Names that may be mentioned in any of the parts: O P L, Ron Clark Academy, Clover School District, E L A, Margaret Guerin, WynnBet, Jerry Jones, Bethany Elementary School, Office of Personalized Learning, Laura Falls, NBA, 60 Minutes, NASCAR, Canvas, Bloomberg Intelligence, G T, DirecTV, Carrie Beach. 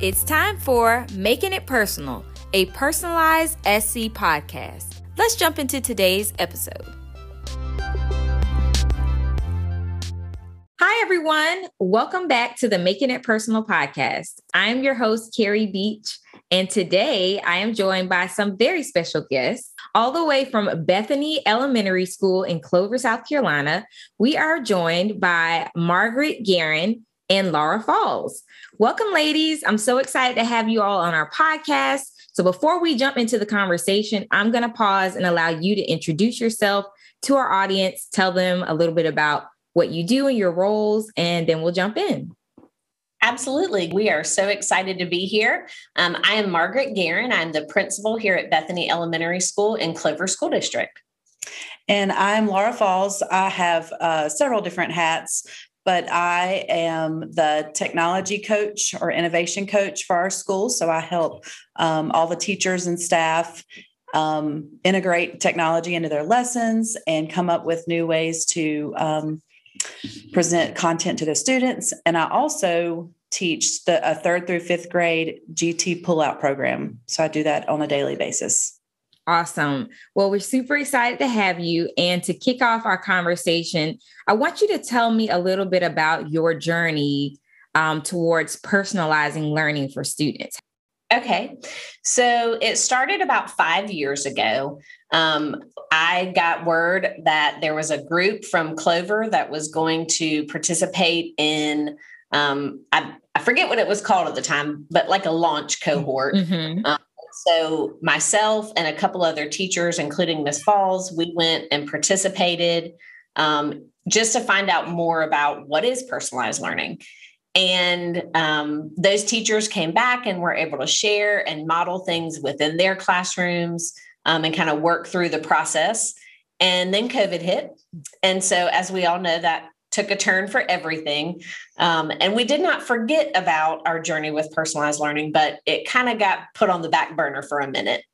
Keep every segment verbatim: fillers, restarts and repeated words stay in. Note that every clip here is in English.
It's time for Making It Personal, a Personalized S C podcast. Let's jump into today's episode. Hi, everyone. Welcome back to the Making It Personal podcast. I'm your host, Carrie Beach, and today I am joined by some very special guests. All the way from Bethany Elementary School in Clover, South Carolina, we are joined by Margaret Guerin and Laura Falls. Welcome, ladies. I'm so excited to have you all on our podcast. So before we jump into the conversation, I'm going to pause and allow you to introduce yourself to our audience, tell them a little bit about what you do and your roles, and then we'll jump in. Absolutely. We are so excited to be here. Um, I am Margaret Guerin. I'm the principal here at Bethany Elementary School in Clover School District. And I'm Laura Falls. I have uh, several different hats, but I am the technology coach or innovation coach for our school. So I help um, all the teachers and staff um, integrate technology into their lessons and come up with new ways to um, present content to the students. And I also teach the a third through fifth grade G T pullout program. So I do that on a daily basis. Awesome. Well, we're super excited to have you. And to kick off our conversation, I want you to tell me a little bit about your journey um, towards personalizing learning for students. Okay. So it started about five years ago. Um, I got word that there was a group from Clover that was going to participate in, um, I, I forget what it was called at the time, but like a launch cohort. Mm-hmm. Um, so myself and a couple other teachers, including Miz Falls, we went and participated um, just to find out more about what is personalized learning. And um, those teachers came back and were able to share and model things within their classrooms um, and kind of work through the process. And then COVID hit. And so, as we all know, that took a turn for everything. Um, and we did not forget about our journey with personalized learning, but it kind of got put on the back burner for a minute.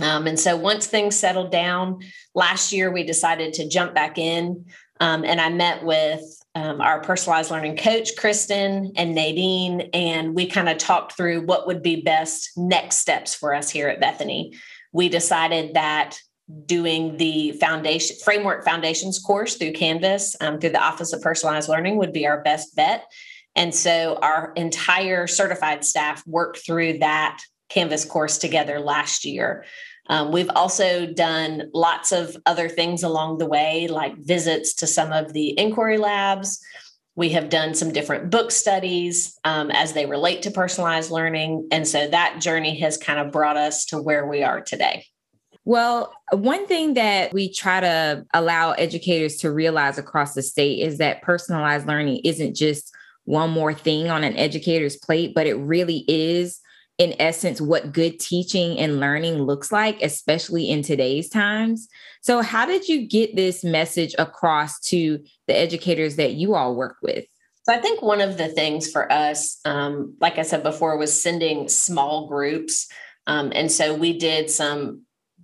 Um, and so once things settled down, last year we decided to jump back in. Um, and I met with um, our personalized learning coach, Kristen and Nadine, and we kind of talked through what would be best next steps for us here at Bethany. We decided that doing the foundation framework foundations course through Canvas, um, through the Office of Personalized Learning would be our best bet. And so our entire certified staff worked through that Canvas course together last year. Um, we've also done lots of other things along the way, like visits to some of the inquiry labs. We have done some different book studies um, as they relate to personalized learning. And so that journey has kind of brought us to where we are today. Well, one thing that we try to allow educators to realize across the state is that personalized learning isn't just one more thing on an educator's plate, but it really is, in essence, what good teaching and learning looks like, especially in today's times. So how did you get this message across to the educators that you all work with? So I think one of the things for us, um, like I said before, was sending small groups. Um, and so we did some,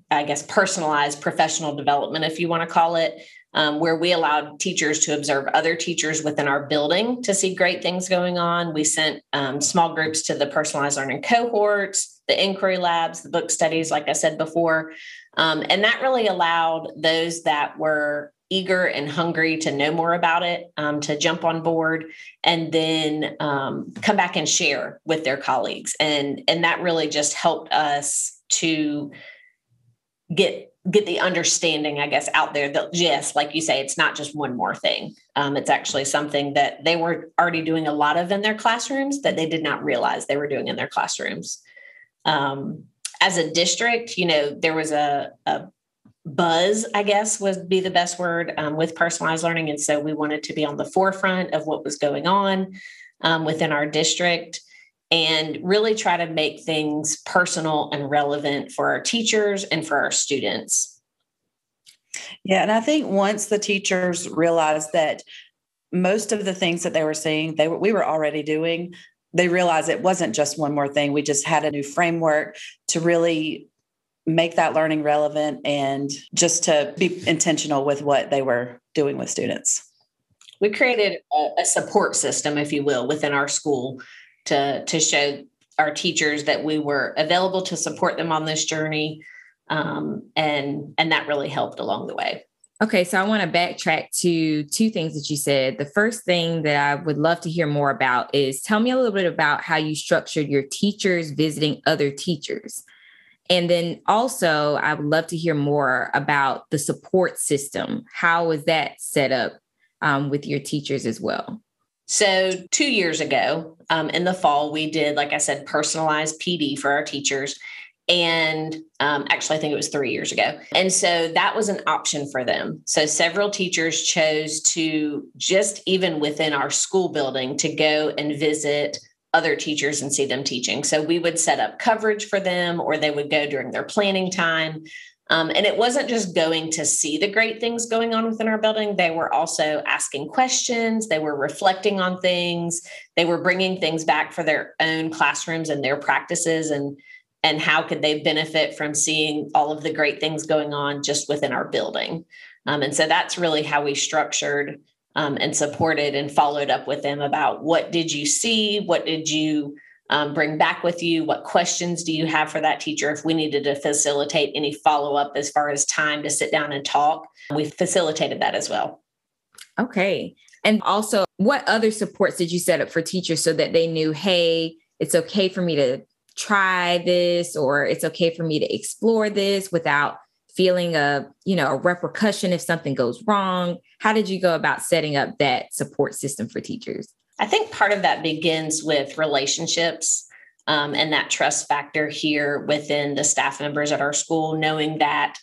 I guess, personalized professional development, if you want to call it, Um, where we allowed teachers to observe other teachers within our building to see great things going on. We sent um, small groups to the personalized learning cohorts, the inquiry labs, the book studies, like I said before. Um, and that really allowed those that were eager and hungry to know more about it, um, to jump on board and then um, come back and share with their colleagues. And, and that really just helped us to get get the understanding, I guess, out there that, yes, like you say, it's not just one more thing. Um, it's actually something that they were already doing a lot of in their classrooms that they did not realize they were doing in their classrooms. Um, as a district, you know, there was a, a buzz, I guess, would be the best word um, with personalized learning. And so we wanted to be on the forefront of what was going on um, within our district, and really try to make things personal and relevant for our teachers and for our students. Yeah, and I think once the teachers realized that most of the things that they were seeing, they were, we were already doing, they realized it wasn't just one more thing. We just had a new framework to really make that learning relevant and just to be intentional with what they were doing with students. We created a, a support system, if you will, within our school to, to show our teachers that we were available to support them on this journey. Um, and, and that really helped along the way. Okay. So I want to backtrack to two things that you said. The first thing that I would love to hear more about is tell me a little bit about how you structured your teachers visiting other teachers. And then also I would love to hear more about the support system. How was that set up um, with your teachers as well? So two years ago um, in the fall, we did, like I said, personalized P D for our teachers. And um, actually, I think it was three years ago. And so that was an option for them. So several teachers chose to just even within our school building to go and visit other teachers and see them teaching. So we would set up coverage for them, or they would go during their planning time. Um, and it wasn't just going to see the great things going on within our building. They were also asking questions. They were reflecting on things. They were bringing things back for their own classrooms and their practices, and, and how could they benefit from seeing all of the great things going on just within our building. Um, and so that's really how we structured um, and supported and followed up with them about what did you see? What did you Um, bring back with you? What questions do you have for that teacher? If we needed to facilitate any follow-up as far as time to sit down and talk, we facilitated that as well. Okay. And also, what other supports did you set up for teachers so that they knew, hey, it's okay for me to try this, or it's okay for me to explore this without feeling a, you know, a repercussion if something goes wrong? How did you go about setting up that support system for teachers? I think part of that begins with relationships um, and that trust factor here within the staff members at our school, knowing that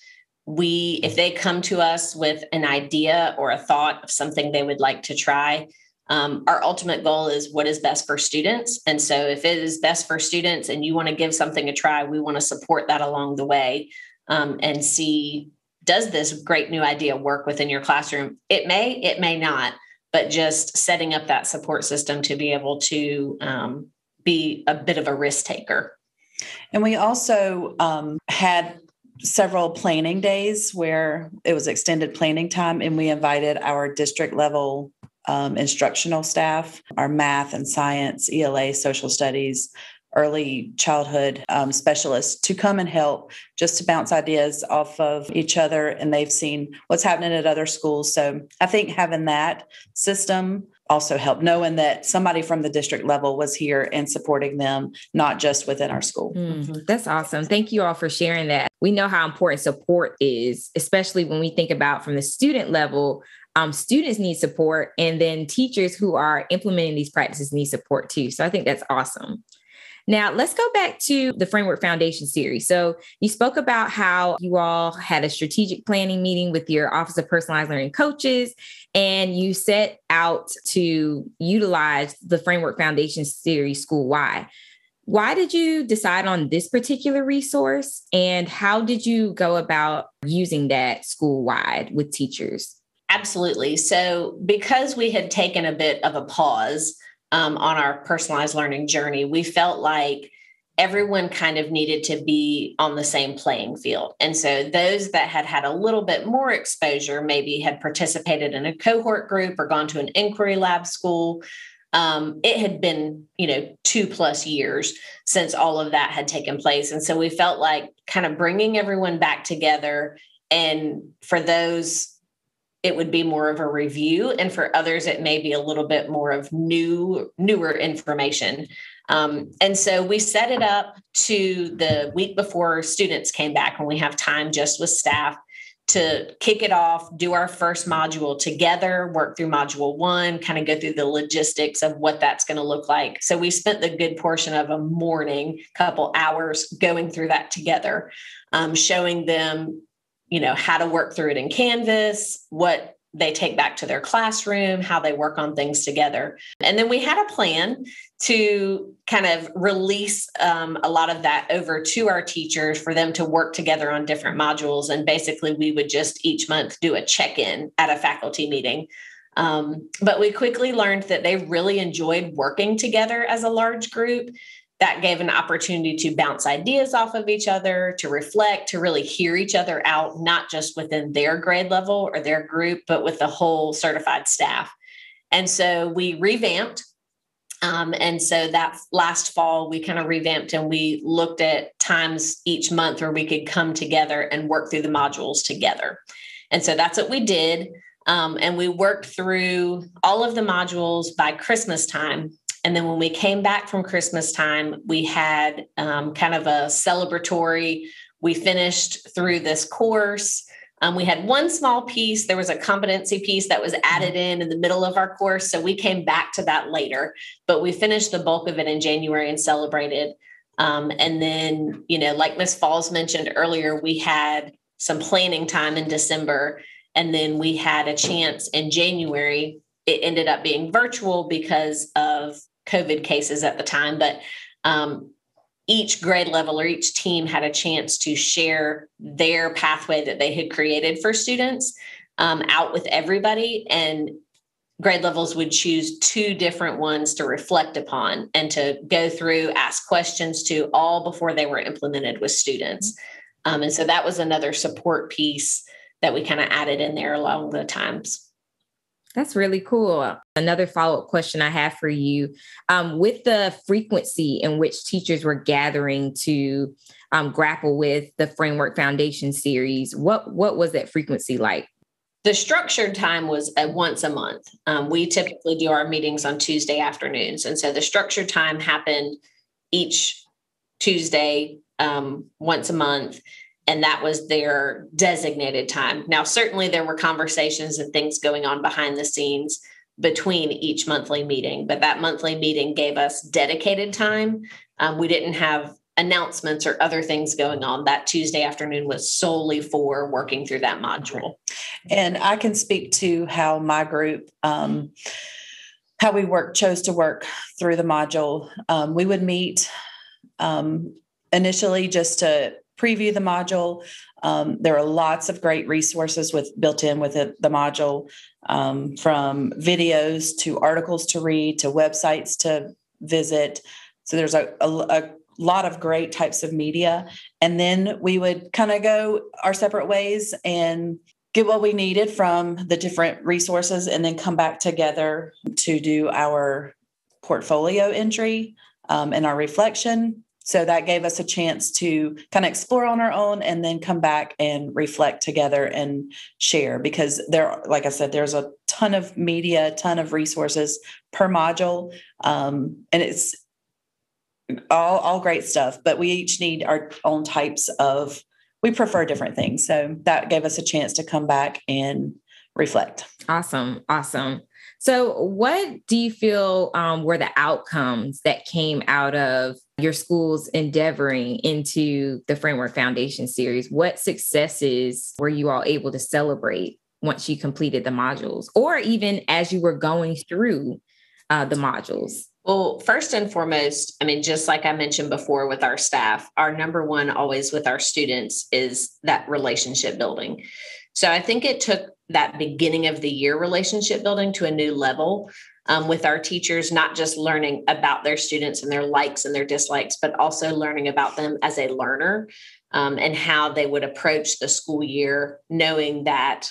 we, if they come to us with an idea or a thought of something they would like to try, um, our ultimate goal is what is best for students. And so if it is best for students and you want to give something a try, we want to support that along the way um, and see, does this great new idea work within your classroom? It may, it may not. But just setting up that support system to be able to um, be a bit of a risk taker. And we also um, had several planning days where it was extended planning time, and we invited our district level um, instructional staff, our math and science, E L A, social studies, early childhood um, specialists to come and help just to bounce ideas off of each other. And they've seen what's happening at other schools. So I think having that system also helped, knowing that somebody from the district level was here and supporting them, not just within our school. Mm-hmm. That's awesome. Thank you all for sharing that. We know how important support is, especially when we think about from the student level. Um, students need support, and then teachers who are implementing these practices need support too. So I think that's awesome. Now, let's go back to the Framework Foundation series. So you spoke about how you all had a strategic planning meeting with your Office of Personalized Learning coaches, and you set out to utilize the Framework Foundation series school-wide. Why did you decide on this particular resource, and how did you go about using that school-wide with teachers? Absolutely. So because we had taken a bit of a pause Um, on our personalized learning journey, we felt like everyone kind of needed to be on the same playing field. And so those that had had a little bit more exposure, maybe had participated in a cohort group or gone to an inquiry lab school. Um, it had been, you know, two plus years since all of that had taken place. And so we felt like kind of bringing everyone back together, and for those it would be more of a review. And for others, it may be a little bit more of new, newer information. Um, and so we set it up to the week before students came back, when we have time just with staff to kick it off, do our first module together, work through module one, kind of go through the logistics of what that's going to look like. So we spent the good portion of a morning, couple hours going through that together, um, showing them you know, how to work through it in Canvas, what they take back to their classroom, how they work on things together. And then we had a plan to kind of release um, a lot of that over to our teachers for them to work together on different modules. And basically we would just each month do a check-in at a faculty meeting. Um, but we quickly learned that they really enjoyed working together as a large group. That gave an opportunity to bounce ideas off of each other, to reflect, to really hear each other out, not just within their grade level or their group, but with the whole certified staff. And so we revamped Um, and so that last fall, we kind of revamped and we looked at times each month where we could come together and work through the modules together. And so that's what we did. Um, and we worked through all of the modules by Christmas time. And then when we came back from Christmas time, we had um, kind of a celebratory, we finished through this course. Um, we had one small piece. There was a competency piece that was added in in the middle of our course. So we came back to that later, but we finished the bulk of it in January and celebrated. Um, and then, you know, like Miz Falls mentioned earlier, we had some planning time in December. And then we had a chance in January. It ended up being virtual because of COVID cases at the time, but um, each grade level or each team had a chance to share their pathway that they had created for students um, out with everybody. And grade levels would choose two different ones to reflect upon and to go through, ask questions to all before they were implemented with students. Um, and so that was another support piece that we kind of added in there along the times. That's really cool. Another follow-up question I have for you, um, with the frequency in which teachers were gathering to um, grapple with the Framework Foundation series, what, what was that frequency like? The structured time was a once a month. Um, we typically do our meetings on Tuesday afternoons. And so the structured time happened each Tuesday, um, once a month. And that was their designated time. Now, certainly there were conversations and things going on behind the scenes between each monthly meeting, but that monthly meeting gave us dedicated time. Um, we didn't have announcements or other things going on. That Tuesday afternoon was solely for working through that module. And I can speak to how my group, um, how we work, chose to work through the module. Um, we would meet um, initially just to preview the module. Um, there are lots of great resources with built in with it, the module, um, from videos to articles to read to websites to visit. So there's a, a, a lot of great types of media. And then we would kind of go our separate ways and get what we needed from the different resources and then come back together to do our portfolio entry um, and our reflection. So that gave us a chance to kind of explore on our own and then come back and reflect together and share, because there, like I said, there's a ton of media, a ton of resources per module. Um, and it's all, all great stuff, but we each need our own types of, we prefer different things. So that gave us a chance to come back and reflect. Awesome. Awesome. So what do you feel um, were the outcomes that came out of your school's endeavoring into the Framework Foundation series? What successes were you all able to celebrate once you completed the modules, or even as you were going through uh, the modules? Well, first and foremost, I mean, just like I mentioned before with our staff, our number one always with our students is that relationship building. So I think it took that beginning of the year relationship building to a new level um, with our teachers, not just learning about their students and their likes and their dislikes, but also learning about them as a learner um, and how they would approach the school year, knowing that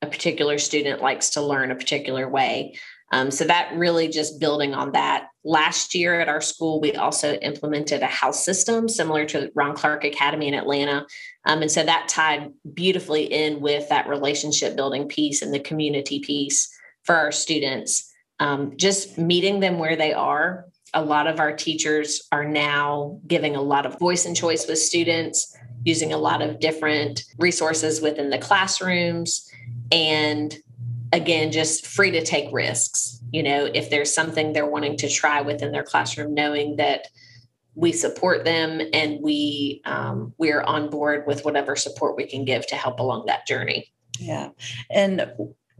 a particular student likes to learn a particular way. Um, so that really just building on that. Last year at our school, we also implemented a house system similar to Ron Clark Academy in Atlanta. Um, and so that tied beautifully in with that relationship building piece and the community piece for our students. Um, just meeting them where they are. A lot of our teachers are now giving a lot of voice and choice with students, using a lot of different resources within the classrooms, and again, just free to take risks. You know, if there's something they're wanting to try within their classroom, knowing that we support them and we um, we're on board with whatever support we can give to help along that journey. Yeah. And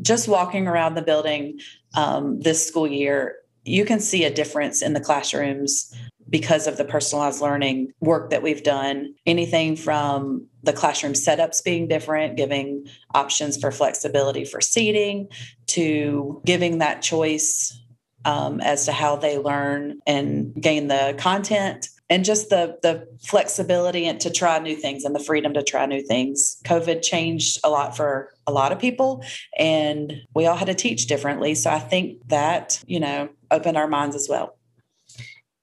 just walking around the building um, this school year, you can see a difference in the classrooms because of the personalized learning work that we've done. Anything from the classroom setups being different, giving options for flexibility for seating, to giving that choice um, as to how they learn and gain the content, and just the, the flexibility and to try new things and the freedom to try new things. COVID changed a lot for a lot of people, and we all had to teach differently. So I think that, you know, opened our minds as well.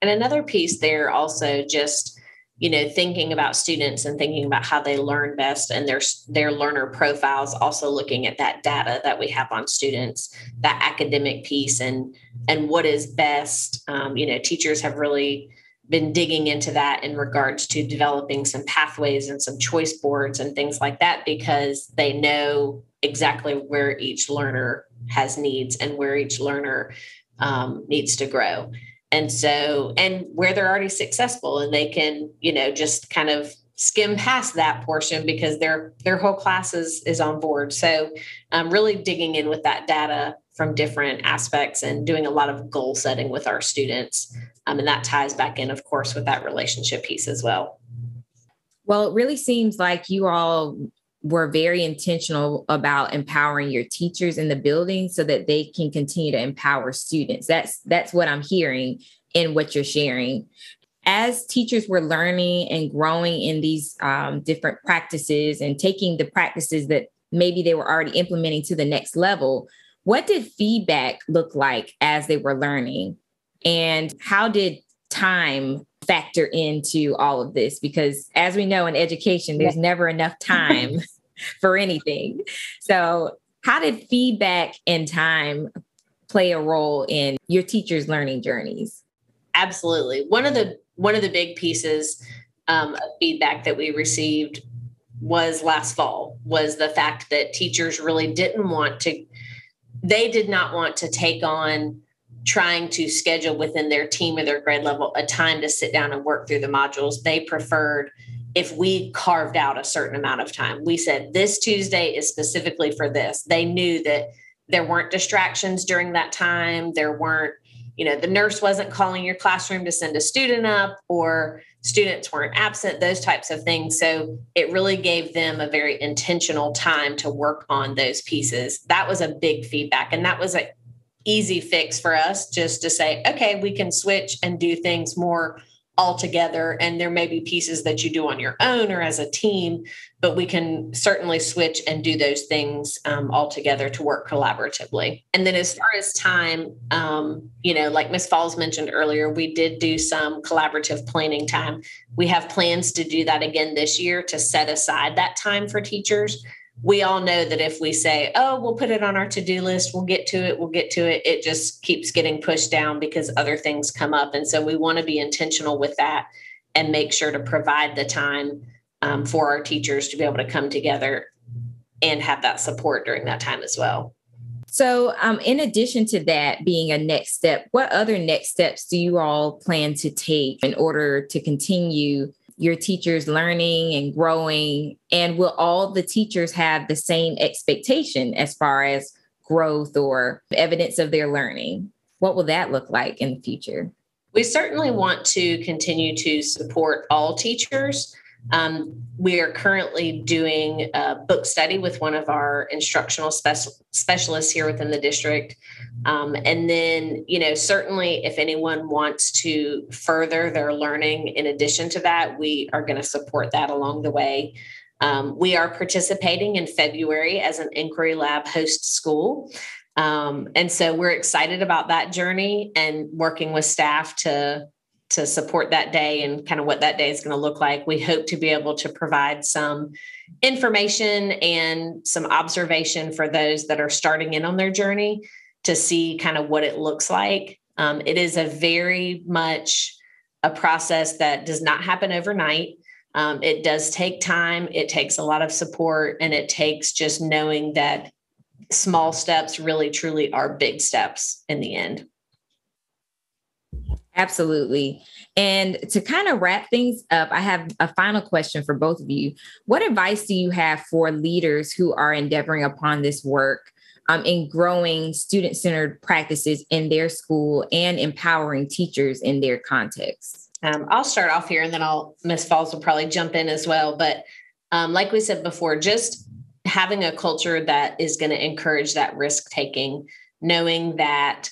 And another piece there also just, you know, thinking about students and thinking about how they learn best and their, their learner profiles, also looking at that data that we have on students, that academic piece and, and what is best. Um, you know, teachers have really been digging into that in regards to developing some pathways and some choice boards and things like that, because they know exactly where each learner has needs and where each learner um, needs to grow. And so, and where they're already successful, and they can, you know, just kind of skim past that portion because their, their whole class is, is on board. So um, really digging in with that data from different aspects and doing a lot of goal setting with our students. Um, and that ties back in, of course, with that relationship piece as well. Well, it really seems like you all were very intentional about empowering your teachers in the building so that they can continue to empower students. That's, that's what I'm hearing in what you're sharing. As teachers were learning and growing in these um, different practices and taking the practices that maybe they were already implementing to the next level, what did feedback look like as they were learning? And how did time factor into all of this? Because as we know in education, there's never enough time for anything. So how did feedback and time play a role in your teachers' learning journeys? Absolutely. One of the one of the big pieces um, of feedback that we received was last fall was the fact that teachers really didn't want to, they did not want to take on trying to schedule within their team or their grade level a time to sit down and work through the modules. They preferred if we carved out a certain amount of time. We said this Tuesday is specifically for this. They knew that there weren't distractions during that time. There weren't, you know, the nurse wasn't calling your classroom to send a student up, or students weren't absent, those types of things. So it really gave them a very intentional time to work on those pieces. That was a big feedback. And that was a easy fix for us just to say, okay, we can switch and do things more all together. And there may be pieces that you do on your own or as a team, but we can certainly switch and do those things um, all together to work collaboratively. And then as far as time, um, you know, like Miz Falls mentioned earlier, we did do some collaborative planning time. We have plans to do that again this year to set aside that time for teachers. We all know that if we say, oh, we'll put it on our to-do list, we'll get to it, we'll get to it, it just keeps getting pushed down because other things come up. And so we want to be intentional with that and make sure to provide the time um, for our teachers to be able to come together and have that support during that time as well. So um, in addition to that being a next step, what other next steps do you all plan to take in order to continue your teachers learning and growing? And will all the teachers have the same expectation as far as growth or evidence of their learning? What will that look like in the future? We certainly want to continue to support all teachers. Um, we are currently doing a book study with one of our instructional special specialists here within the district. Um, and then, you know, certainly if anyone wants to further their learning, in addition to that, we are going to support that along the way. Um, we are participating in February as an Inquiry Lab host school. Um, and so we're excited about that journey and working with staff to to support that day and kind of what that day is going to look like. We hope to be able to provide some information and some observation for those that are starting in on their journey to see kind of what it looks like. Um, it is a very much a process that does not happen overnight. Um, it does take time. It takes a lot of support, and it takes just knowing that small steps really, truly are big steps in the end. Absolutely. And to kind of wrap things up, I have a final question for both of you. What advice do you have for leaders who are endeavoring upon this work um, in growing student-centered practices in their school and empowering teachers in their context? Um, I'll start off here, and then I'll, Miz Falls will probably jump in as well. But um, like we said before, just having a culture that is going to encourage that risk-taking, knowing that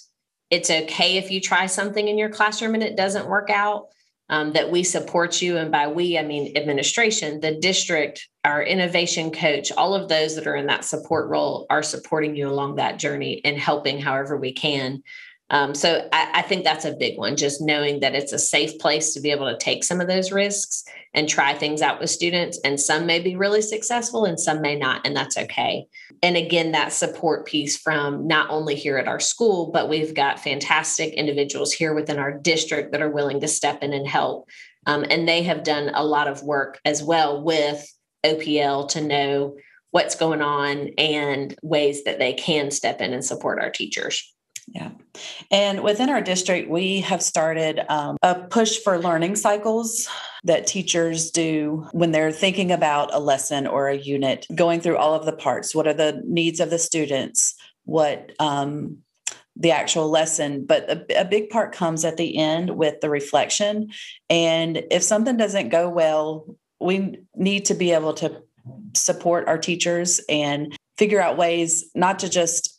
it's okay if you try something in your classroom and it doesn't work out, um, that we support you. And by we, I mean administration, the district, our innovation coach, all of those that are in that support role are supporting you along that journey and helping however we can. Um, so I, I think that's a big one, just knowing that it's a safe place to be able to take some of those risks and try things out with students. And some may be really successful and some may not, and that's okay. And again, that support piece from not only here at our school, but we've got fantastic individuals here within our district that are willing to step in and help. Um, and they have done a lot of work as well with O P L to know what's going on and ways that they can step in and support our teachers. Yeah. And within our district, we have started um, a push for learning cycles that teachers do when they're thinking about a lesson or a unit, going through all of the parts. What are the needs of the students? What um, the actual lesson? But a, a big part comes at the end with the reflection. And if something doesn't go well, we need to be able to support our teachers and figure out ways not to just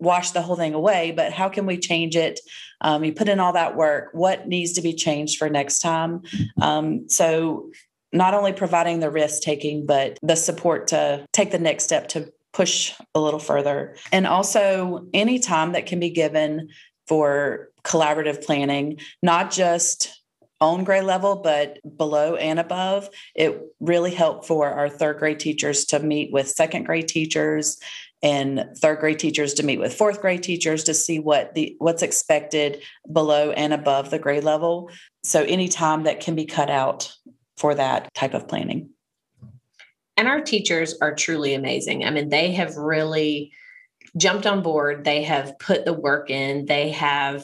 wash the whole thing away, but how can we change it? Um, you put in all that work, what needs to be changed for next time? Um, so not only providing the risk taking, but the support to take the next step to push a little further. And also any time that can be given for collaborative planning, not just on grade level, but below and above. It really helped for our third grade teachers to meet with second grade teachers and third grade teachers to meet with fourth grade teachers to see what the what's expected below and above the grade level. So any time that can be cut out for that type of planning. And our teachers are truly amazing. I mean, they have really jumped on board. They have put the work in. They have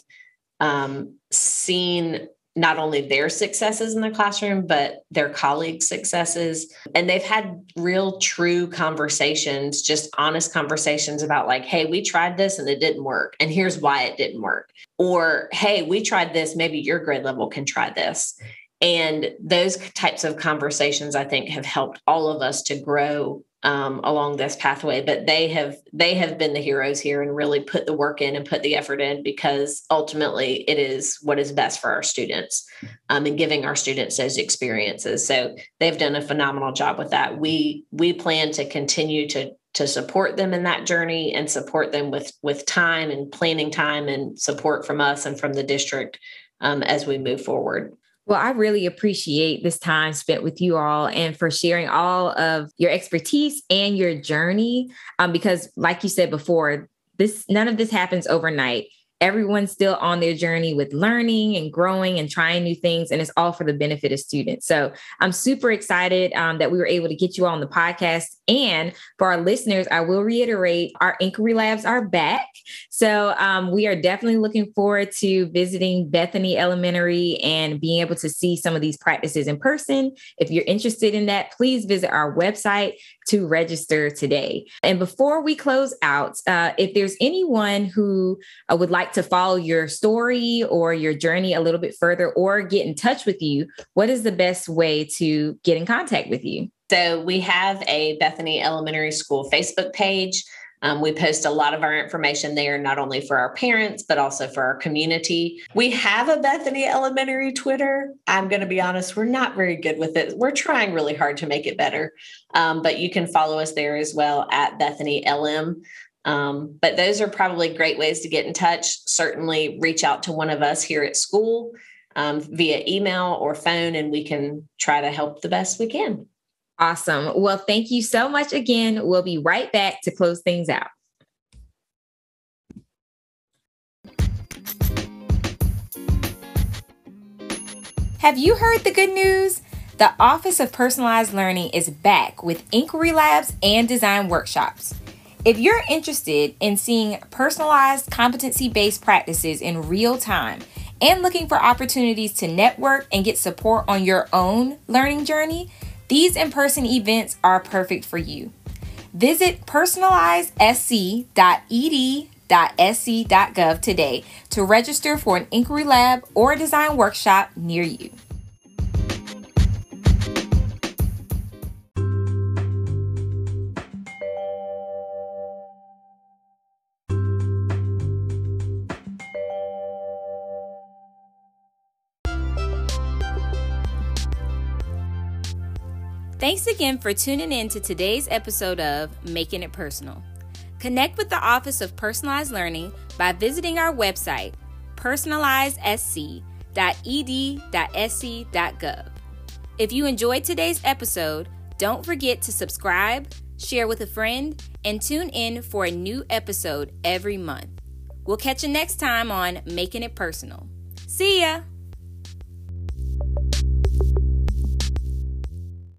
um, seen not only their successes in the classroom, but their colleagues' successes. And they've had real, true conversations, just honest conversations about like, hey, we tried this and it didn't work, and here's why it didn't work. Or, hey, we tried this, maybe your grade level can try this. And those types of conversations, I think, have helped all of us to grow um, along this pathway. But they have they have been the heroes here and really put the work in and put the effort in, because ultimately it is what is best for our students um, and giving our students those experiences. So they've done a phenomenal job with that. We we plan to continue to to support them in that journey and support them with with time and planning time and support from us and from the district um, as we move forward. Well, I really appreciate this time spent with you all and for sharing all of your expertise and your journey. Um, because like you said before, this none of this happens overnight. Everyone's still on their journey with learning and growing and trying new things, and it's all for the benefit of students. So I'm super excited um, that we were able to get you all on the podcast. And for our listeners, I will reiterate, our Inquiry Labs are back. So um, we are definitely looking forward to visiting Bethany Elementary and being able to see some of these practices in person. If you're interested in that, please visit our website to register today. And before we close out, uh, if there's anyone who uh, would like to follow your story or your journey a little bit further or get in touch with you, what is the best way to get in contact with you? So we have a Bethany Elementary School Facebook page. Um, we post a lot of our information there, not only for our parents, but also for our community. We have a Bethany Elementary Twitter. I'm going to be honest, we're not very good with it. We're trying really hard to make it better, um, but you can follow us there as well at Bethany L M. Um, but those are probably great ways to get in touch. Certainly reach out to one of us here at school um, via email or phone, and we can try to help the best we can. Awesome. Well, thank you so much again. We'll be right back to close things out. Have you heard the good news? The Office of Personalized Learning is back with Inquiry Labs and design workshops. If you're interested in seeing personalized competency-based practices in real time and looking for opportunities to network and get support on your own learning journey, these in-person events are perfect for you. Visit personalized s c dot e d dot s c dot gov today to register for an inquiry lab or a design workshop near you. Thanks again for tuning in to today's episode of Making It Personal. Connect with the Office of Personalized Learning by visiting our website, personalize s c dot e d dot s c dot gov. If you enjoyed today's episode, don't forget to subscribe, share with a friend, and tune in for a new episode every month. We'll catch you next time on Making It Personal. See ya!